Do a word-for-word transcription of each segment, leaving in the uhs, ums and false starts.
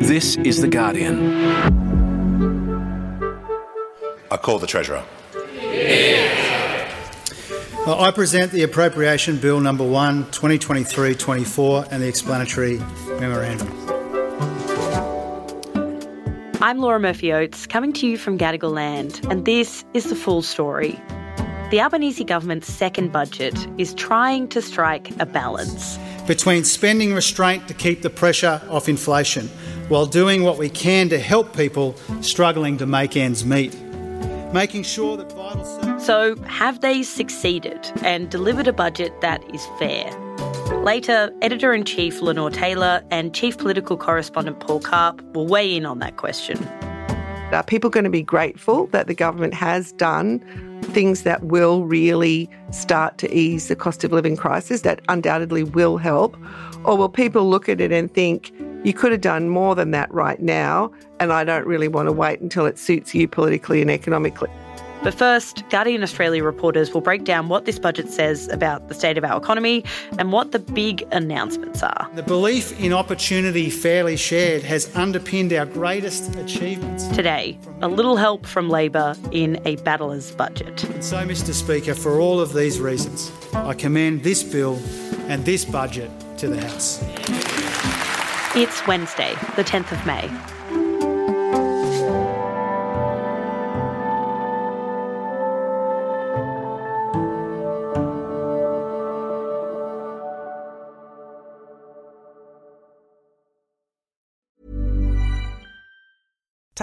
This is The Guardian. I call the Treasurer. Yeah. I present the Appropriation Bill Number one, twenty twenty-three twenty-four and the Explanatory Memorandum. I'm Laura Murphy-Oates, coming to you from Gadigal Land, and this is the full story. The Albanese Government's second budget is trying to strike a balance between spending restraint to keep the pressure off inflation while doing what we can to help people struggling to make ends meet. Making sure that vital services... So have they succeeded and delivered a budget that is fair? Later, Editor-in-Chief Lenore Taylor and Chief Political Correspondent Paul Karp will weigh in on that question. Are people going to be grateful that the government has done things that will really start to ease the cost of living crisis, that undoubtedly will help? Or will people look at it and think, you could have done more than that right now, and I don't really want to wait until it suits you politically and economically? But first, Guardian Australia reporters will break down what this budget says about the state of our economy and what the big announcements are. The belief in opportunity fairly shared has underpinned our greatest achievements. Today, a little help from Labor in a battler's budget. And so, Mister Speaker, for all of these reasons, I commend this bill and this budget to the House. It's Wednesday, the tenth of May.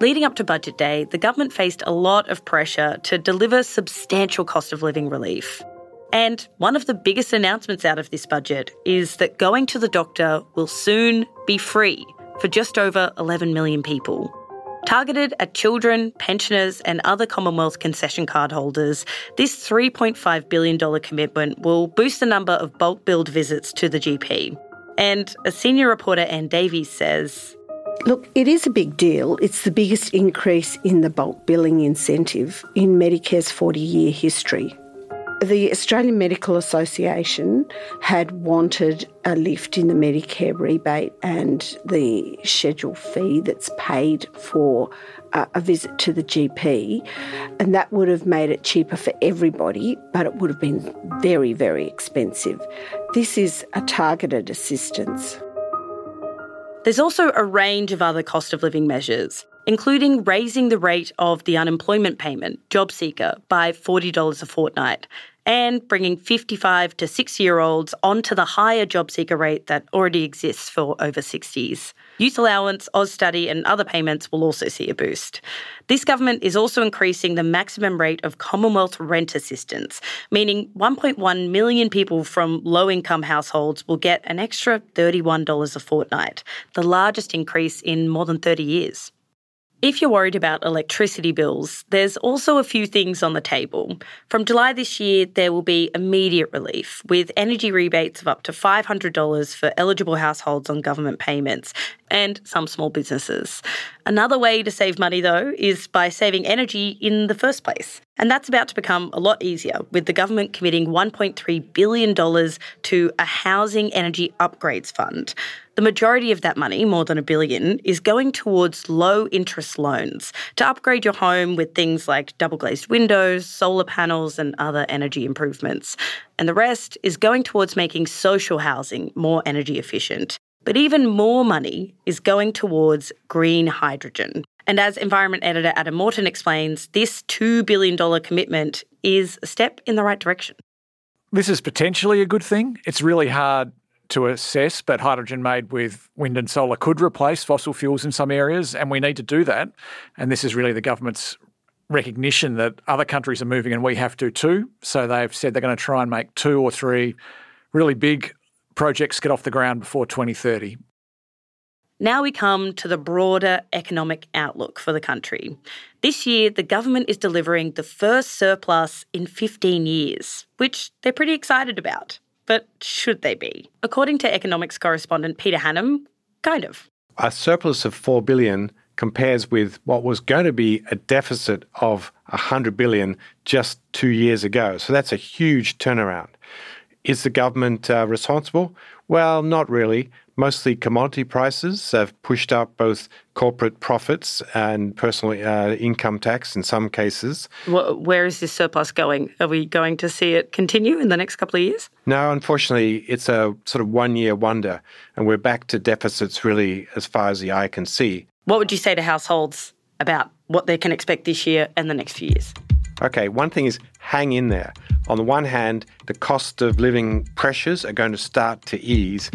Leading up to Budget Day, the government faced a lot of pressure to deliver substantial cost of living relief. And one of the biggest announcements out of this budget is that going to the doctor will soon be free for just over eleven million people. Targeted at children, pensioners and other Commonwealth concession card holders, this three point five billion dollars commitment will boost the number of bulk billed visits to the G P. And as senior reporter Ann Davies says... Look, it is a big deal. It's the biggest increase in the bulk billing incentive in Medicare's forty-year history. The Australian Medical Association had wanted a lift in the Medicare rebate and the schedule fee that's paid for uh, a visit to the G P, and that would have made it cheaper for everybody, but it would have been very, very expensive. This is a targeted assistance. There's also a range of other cost of living measures, including raising the rate of the unemployment payment, JobSeeker, by forty dollars a fortnight and bringing fifty-five to sixty-year-olds onto the higher JobSeeker rate that already exists for over sixties. Youth Allowance, AusStudy and other payments will also see a boost. This government is also increasing the maximum rate of Commonwealth rent assistance, meaning one point one million people from low-income households will get an extra thirty-one dollars a fortnight, the largest increase in more than thirty years. If you're worried about electricity bills, there's also a few things on the table. From July this year, there will be immediate relief, with energy rebates of up to five hundred dollars for eligible households on government payments and some small businesses. Another way to save money, though, is by saving energy in the first place. And that's about to become a lot easier, with the government committing one point three billion dollars to a housing energy upgrades fund. The majority of that money, more than a billion, is going towards low-interest loans to upgrade your home with things like double-glazed windows, solar panels and other energy improvements. And the rest is going towards making social housing more energy efficient. But even more money is going towards green hydrogen. And as Environment Editor Adam Morton explains, this two billion dollars commitment is a step in the right direction. This is potentially a good thing. It's really hard to assess, but hydrogen made with wind and solar could replace fossil fuels in some areas, and we need to do that. And this is really the government's recognition that other countries are moving and we have to too. So they've said they're going to try and make two or three really big projects get off the ground before twenty thirty. Now we come to the broader economic outlook for the country. This year, the government is delivering the first surplus in fifteen years, which they're pretty excited about. But should they be? According to economics correspondent Peter Hannam, kind of. A surplus of four billion dollars compares with what was going to be a deficit of one hundred billion dollars just two years ago. So that's a huge turnaround. Is the government uh, responsible? Well, not really. Mostly commodity prices have pushed up both corporate profits and personal uh, income tax in some cases. Well, where is this surplus going? Are we going to see it continue in the next couple of years? No, unfortunately, it's a sort of one-year wonder, and we're back to deficits really as far as the eye can see. What would you say to households about what they can expect this year and the next few years? Okay, one thing is hang in there. On the one hand, the cost of living pressures are going to start to ease.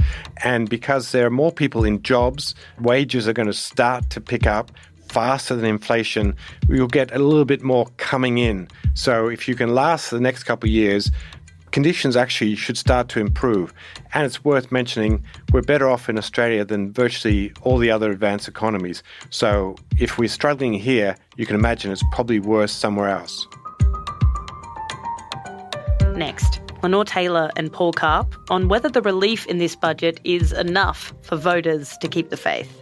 And because there are more people in jobs, wages are going to start to pick up faster than inflation. You'll get a little bit more coming in. So if you can last the next couple of years, conditions actually should start to improve. And it's worth mentioning, we're better off in Australia than virtually all the other advanced economies. So if we're struggling here, you can imagine it's probably worse somewhere else. Next, Lenore Taylor and Paul Karp on whether the relief in this budget is enough for voters to keep the faith.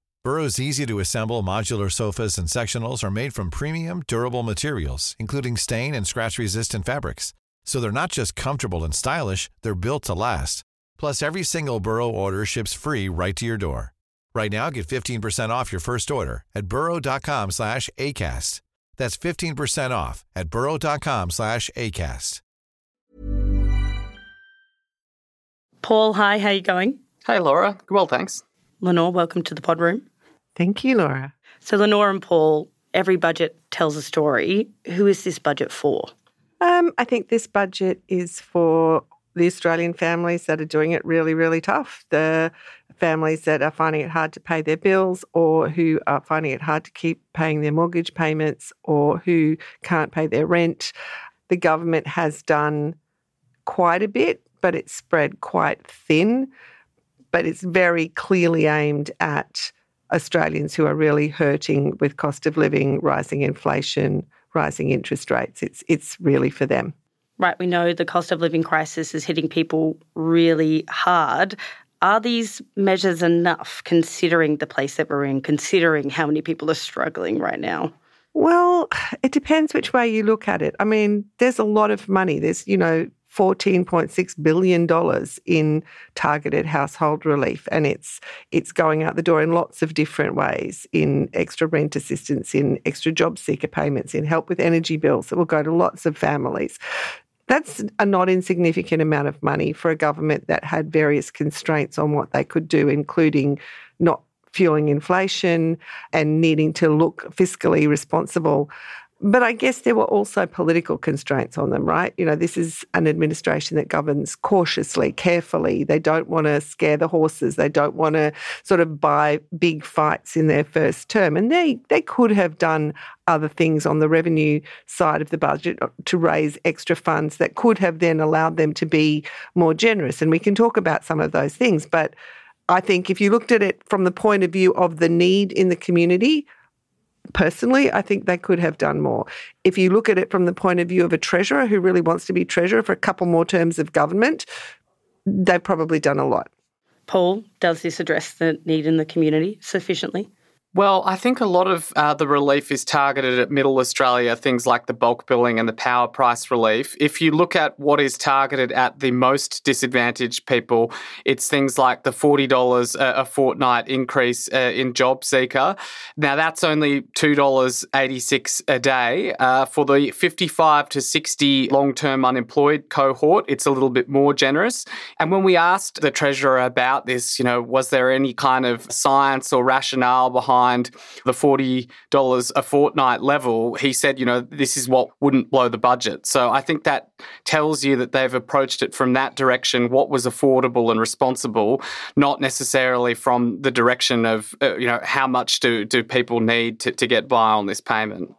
Burrow's easy-to-assemble modular sofas and sectionals are made from premium, durable materials, including stain and scratch-resistant fabrics. So they're not just comfortable and stylish, they're built to last. Plus, every single Burrow order ships free right to your door. Right now, get fifteen percent off your first order at burrow.com slash ACAST. That's fifteen percent off at burrow.com slash ACAST. Paul, hi, how are you going? Hi, Laura. Well, thanks. Lenore, welcome to the pod room. Thank you, Laura. So Lenore and Paul, every budget tells a story. Who is this budget for? Um, I think this budget is for the Australian families that are doing it really, really tough, the families that are finding it hard to pay their bills or who are finding it hard to keep paying their mortgage payments or who can't pay their rent. The government has done quite a bit, but it's spread quite thin. But it's very clearly aimed at Australians who are really hurting with cost of living, rising inflation, rising interest rates. It's it's really for them. Right, we know the cost of living crisis is hitting people really hard. Are these measures enough considering the place that we're in, considering how many people are struggling right now? Well, it depends which way you look at it. I mean, there's a lot of money. There's, you know, fourteen point six billion dollars in targeted household relief, and it's it's going out the door in lots of different ways, in extra rent assistance, in extra JobSeeker payments, in help with energy bills that will go to lots of families. That's a not insignificant amount of money for a government that had various constraints on what they could do, including not fueling inflation and needing to look fiscally responsible. But I guess there were also political constraints on them, right? You know, this is an administration that governs cautiously, carefully. They don't want to scare the horses. They don't want to sort of buy big fights in their first term. And they, they could have done other things on the revenue side of the budget to raise extra funds that could have then allowed them to be more generous. And we can talk about some of those things. But I think if you looked at it from the point of view of the need in the community, personally, I think they could have done more. If you look at it from the point of view of a treasurer who really wants to be treasurer for a couple more terms of government, they've probably done a lot. Paul, does this address the need in the community sufficiently? Well, I think a lot of uh, the relief is targeted at middle Australia, things like the bulk billing and the power price relief. If you look at what is targeted at the most disadvantaged people, it's things like the forty dollars a fortnight increase uh, in JobSeeker. Now, that's only two dollars eighty-six a day. Uh, for the fifty-five to sixty long-term unemployed cohort, it's a little bit more generous. And when we asked the Treasurer about this, you know, was there any kind of science or rationale behind the forty dollars a fortnight level, he said, you know, this is what wouldn't blow the budget. So I think that tells you that they've approached it from that direction, what was affordable and responsible, not necessarily from the direction of, uh, you know, how much do, do people need to, to get by on this payment.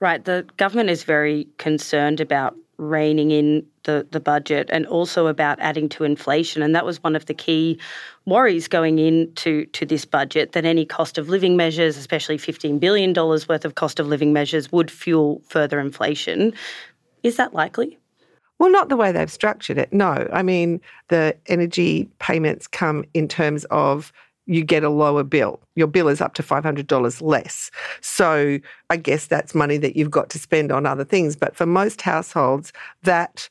Right. The government is very concerned about reining in the, the budget and also about adding to inflation. And that was one of the key worries going into to this budget, that any cost of living measures, especially fifteen billion dollars worth of cost of living measures, would fuel further inflation. Is that likely? Well, not the way they've structured it, no. I mean, the energy payments come in terms of you get a lower bill. Your bill is up to five hundred dollars less. So I guess that's money that you've got to spend on other things. But for most households, that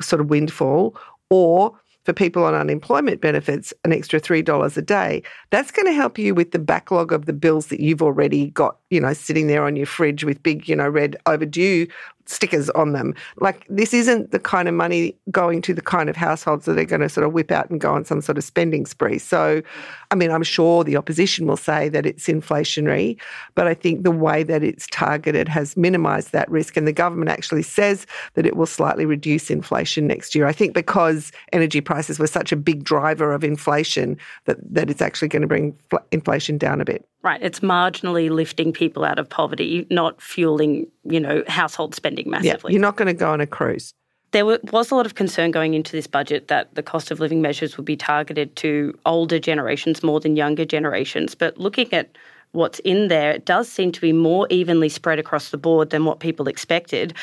sort of windfall, or for people on unemployment benefits, an extra three dollars a day, that's going to help you with the backlog of the bills that you've already got, you know, sitting there on your fridge with big, you know, red overdue stickers on them. Like, this isn't the kind of money going to the kind of households that are going to sort of whip out and go on some sort of spending spree. So, I mean, I'm sure the opposition will say that it's inflationary, but I think the way that it's targeted has minimised that risk. And the government actually says that it will slightly reduce inflation next year. I think because energy prices were such a big driver of inflation that, that it's actually going to bring fl- inflation down a bit. Right. It's marginally lifting people out of poverty, not fueling, you know, household spending massively. Yeah, you're not going to go on a cruise. There was a lot of concern going into this budget that the cost of living measures would be targeted to older generations more than younger generations. But looking at what's in there, it does seem to be more evenly spread across the board than what people expected.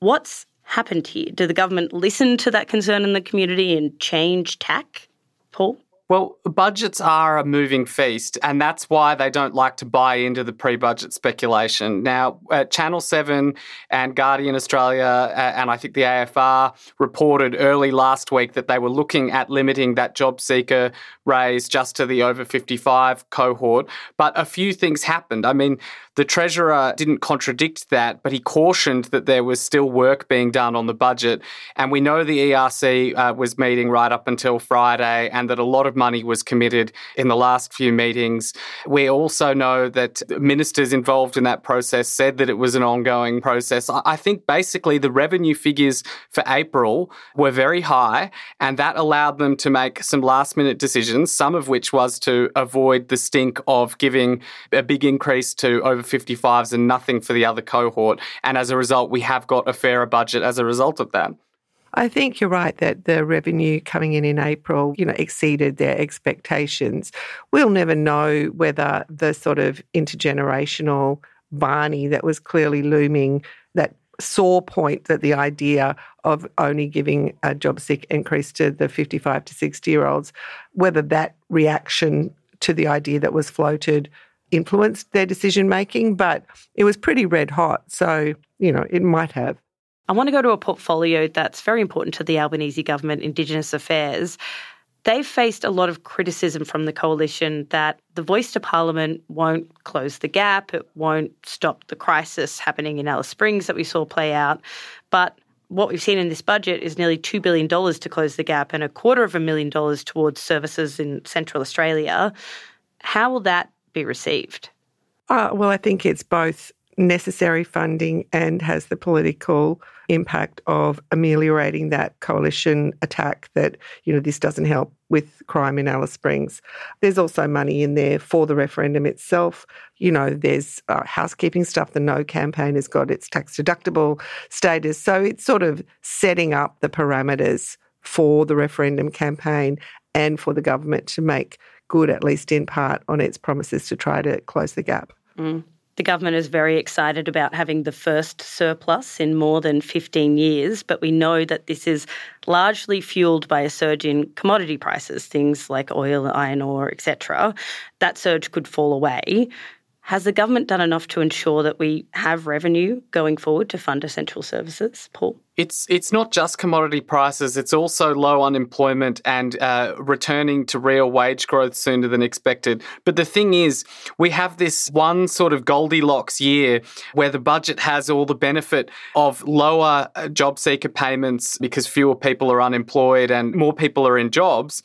What's happened here? Did the government listen to that concern in the community and change tack, Paul? Well, budgets are a moving feast, and that's why they don't like to buy into the pre-budget speculation. Now, uh, Channel seven and Guardian Australia uh, and I think the A F R reported early last week that they were looking at limiting that JobSeeker raise just to the over fifty-five cohort. But a few things happened. I mean, the Treasurer didn't contradict that, but he cautioned that there was still work being done on the budget. And we know the E R C uh, was meeting right up until Friday, and that a lot of money was committed in the last few meetings. We also know that ministers involved in that process said that it was an ongoing process. I think basically the revenue figures for April were very high, and that allowed them to make some last-minute decisions, some of which was to avoid the stink of giving a big increase to over fifty-fives and nothing for the other cohort. And as a result, we have got a fairer budget as a result of that. I think you're right that the revenue coming in in April, you know, exceeded their expectations. We'll never know whether the sort of intergenerational Barney that was clearly looming, that sore point that the idea of only giving a JobSeeker increase to the fifty-five to sixty-year-olds, whether that reaction to the idea that was floated influenced their decision-making, but it was pretty red-hot, so, you know, it might have. I want to go to a portfolio that's very important to the Albanese government, Indigenous Affairs. They've faced a lot of criticism from the coalition that the voice to Parliament won't close the gap, it won't stop the crisis happening in Alice Springs that we saw play out. But what we've seen in this budget is nearly two billion dollars to close the gap and a quarter of a million dollars towards services in Central Australia. How will that be received? Uh, well, I think it's both necessary funding and has the political impact of ameliorating that coalition attack that, you know, this doesn't help with crime in Alice Springs. There's also money in there for the referendum itself. You know, there's uh, housekeeping stuff. The No campaign has got its tax-deductible status. So it's sort of setting up the parameters for the referendum campaign and for the government to make good, at least in part, on its promises to try to close the gap. Mm. The government is very excited about having the first surplus in more than fifteen years, but we know that this is largely fuelled by a surge in commodity prices, things like oil, iron ore, et cetera. That surge could fall away. Has the government done enough to ensure that we have revenue going forward to fund essential services, Paul? It's it's not just commodity prices. It's also low unemployment and uh, returning to real wage growth sooner than expected. But the thing is, we have this one sort of Goldilocks year where the budget has all the benefit of lower JobSeeker payments because fewer people are unemployed and more people are in jobs.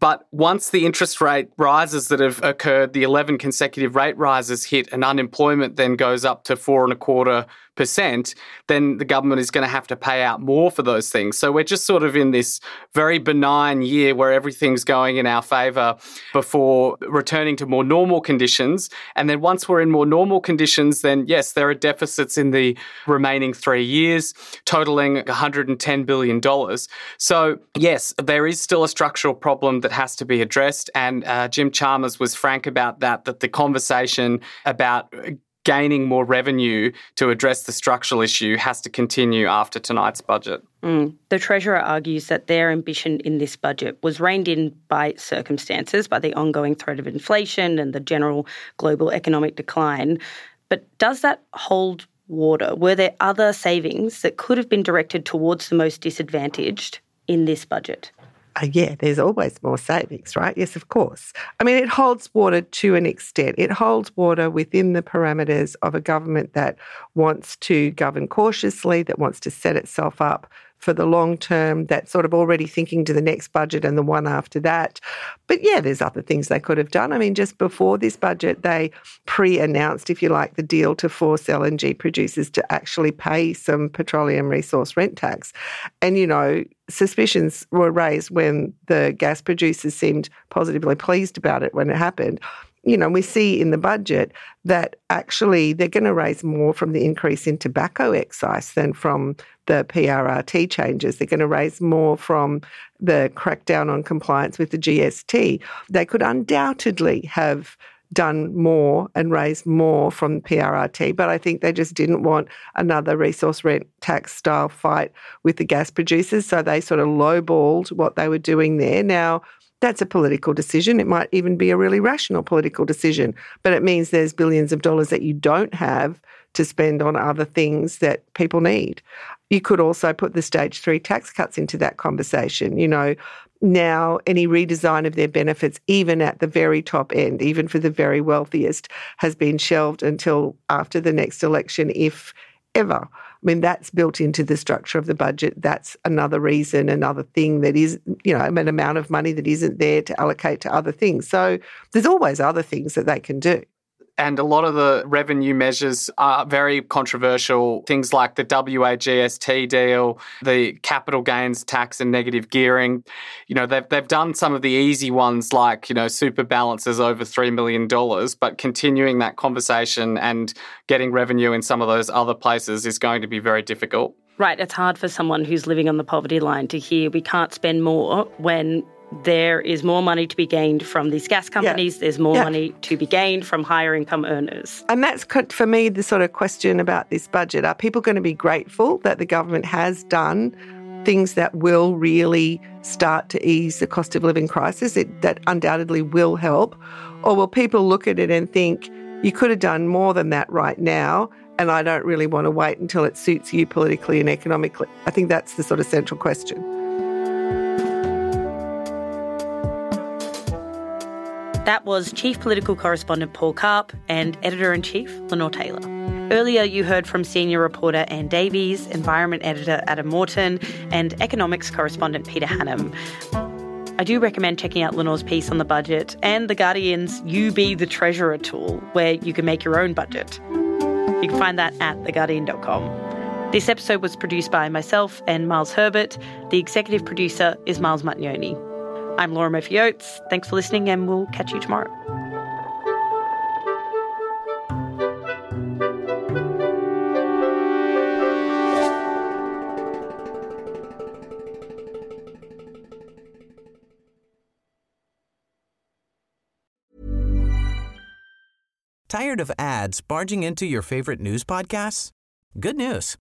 But once the interest rate rises that have occurred, the eleven consecutive rate rises hit and unemployment then goes up to four and a quarter percent, then the government is going to have to pay out more for those things. So we're just sort of in this very benign year where everything's going in our favour before returning to more normal conditions. And then once we're in more normal conditions, then yes, there are deficits in the remaining three years, totaling one hundred ten billion dollars. So yes, there is still a structural problem that has to be addressed. And uh, Jim Chalmers was frank about that, that the conversation about gaining more revenue to address the structural issue has to continue after tonight's budget. Mm. The Treasurer argues that their ambition in this budget was reined in by circumstances, by the ongoing threat of inflation and the general global economic decline. But does that hold water? Were there other savings that could have been directed towards the most disadvantaged in this budget? Uh, yeah, there's always more savings, right? Yes, of course. I mean, it holds water to an extent. It holds water within the parameters of a government that wants to govern cautiously, that wants to set itself up for the long term, that's sort of already thinking to the next budget and the one after that. But yeah, there's other things they could have done. I mean, just before this budget, they pre-announced, if you like, the deal to force L N G producers to actually pay some petroleum resource rent tax. And, you know, suspicions were raised when the gas producers seemed positively pleased about it when it happened. You know, we see in the budget that actually they're going to raise more from the increase in tobacco excise than from the P R R T changes. They're going to raise more from the crackdown on compliance with the G S T. They could undoubtedly have done more and raised more from P R R T, but I think they just didn't want another resource rent tax style fight with the gas producers, so they sort of lowballed what they were doing there. Now, that's a political decision. It might even be a really rational political decision, but it means there's billions of dollars that you don't have to spend on other things that people need. You could also put the stage three tax cuts into that conversation. You know, now any redesign of their benefits, even at the very top end, even for the very wealthiest, has been shelved until after the next election, if ever. I mean, that's built into the structure of the budget. That's another reason, another thing that is, you know, an amount of money that isn't there to allocate to other things. So there's always other things that they can do. And a lot of the revenue measures are very controversial, things like the W A G S T deal, the capital gains tax and negative gearing. You know, they've, they've done some of the easy ones like, you know, super balances over three million dollars, but continuing that conversation and getting revenue in some of those other places is going to be very difficult. Right. It's hard for someone who's living on the poverty line to hear we can't spend more when there is more money to be gained from these gas companies. Yeah. There's more yeah. money to be gained from higher income earners. And that's, for me, the sort of question about this budget. Are people going to be grateful that the government has done things that will really start to ease the cost of living crisis? It, that undoubtedly will help. Or will people look at it and think, you could have done more than that right now, and I don't really want to wait until it suits you politically and economically? I think that's the sort of central question. That was Chief Political Correspondent Paul Karp and Editor-in-Chief Lenore Taylor. Earlier you heard from Senior Reporter Ann Davies, Environment Editor Adam Morton and Economics Correspondent Peter Hannam. I do recommend checking out Lenore's piece on the budget and The Guardian's You Be the Treasurer tool, where you can make your own budget. You can find that at the guardian dot com. This episode was produced by myself and Myles Herbert. The executive producer is Myles Matnioni. I'm Laura Murphy-Oates. Thanks for listening and we'll catch you tomorrow. Tired of ads barging into your favorite news podcasts? Good news.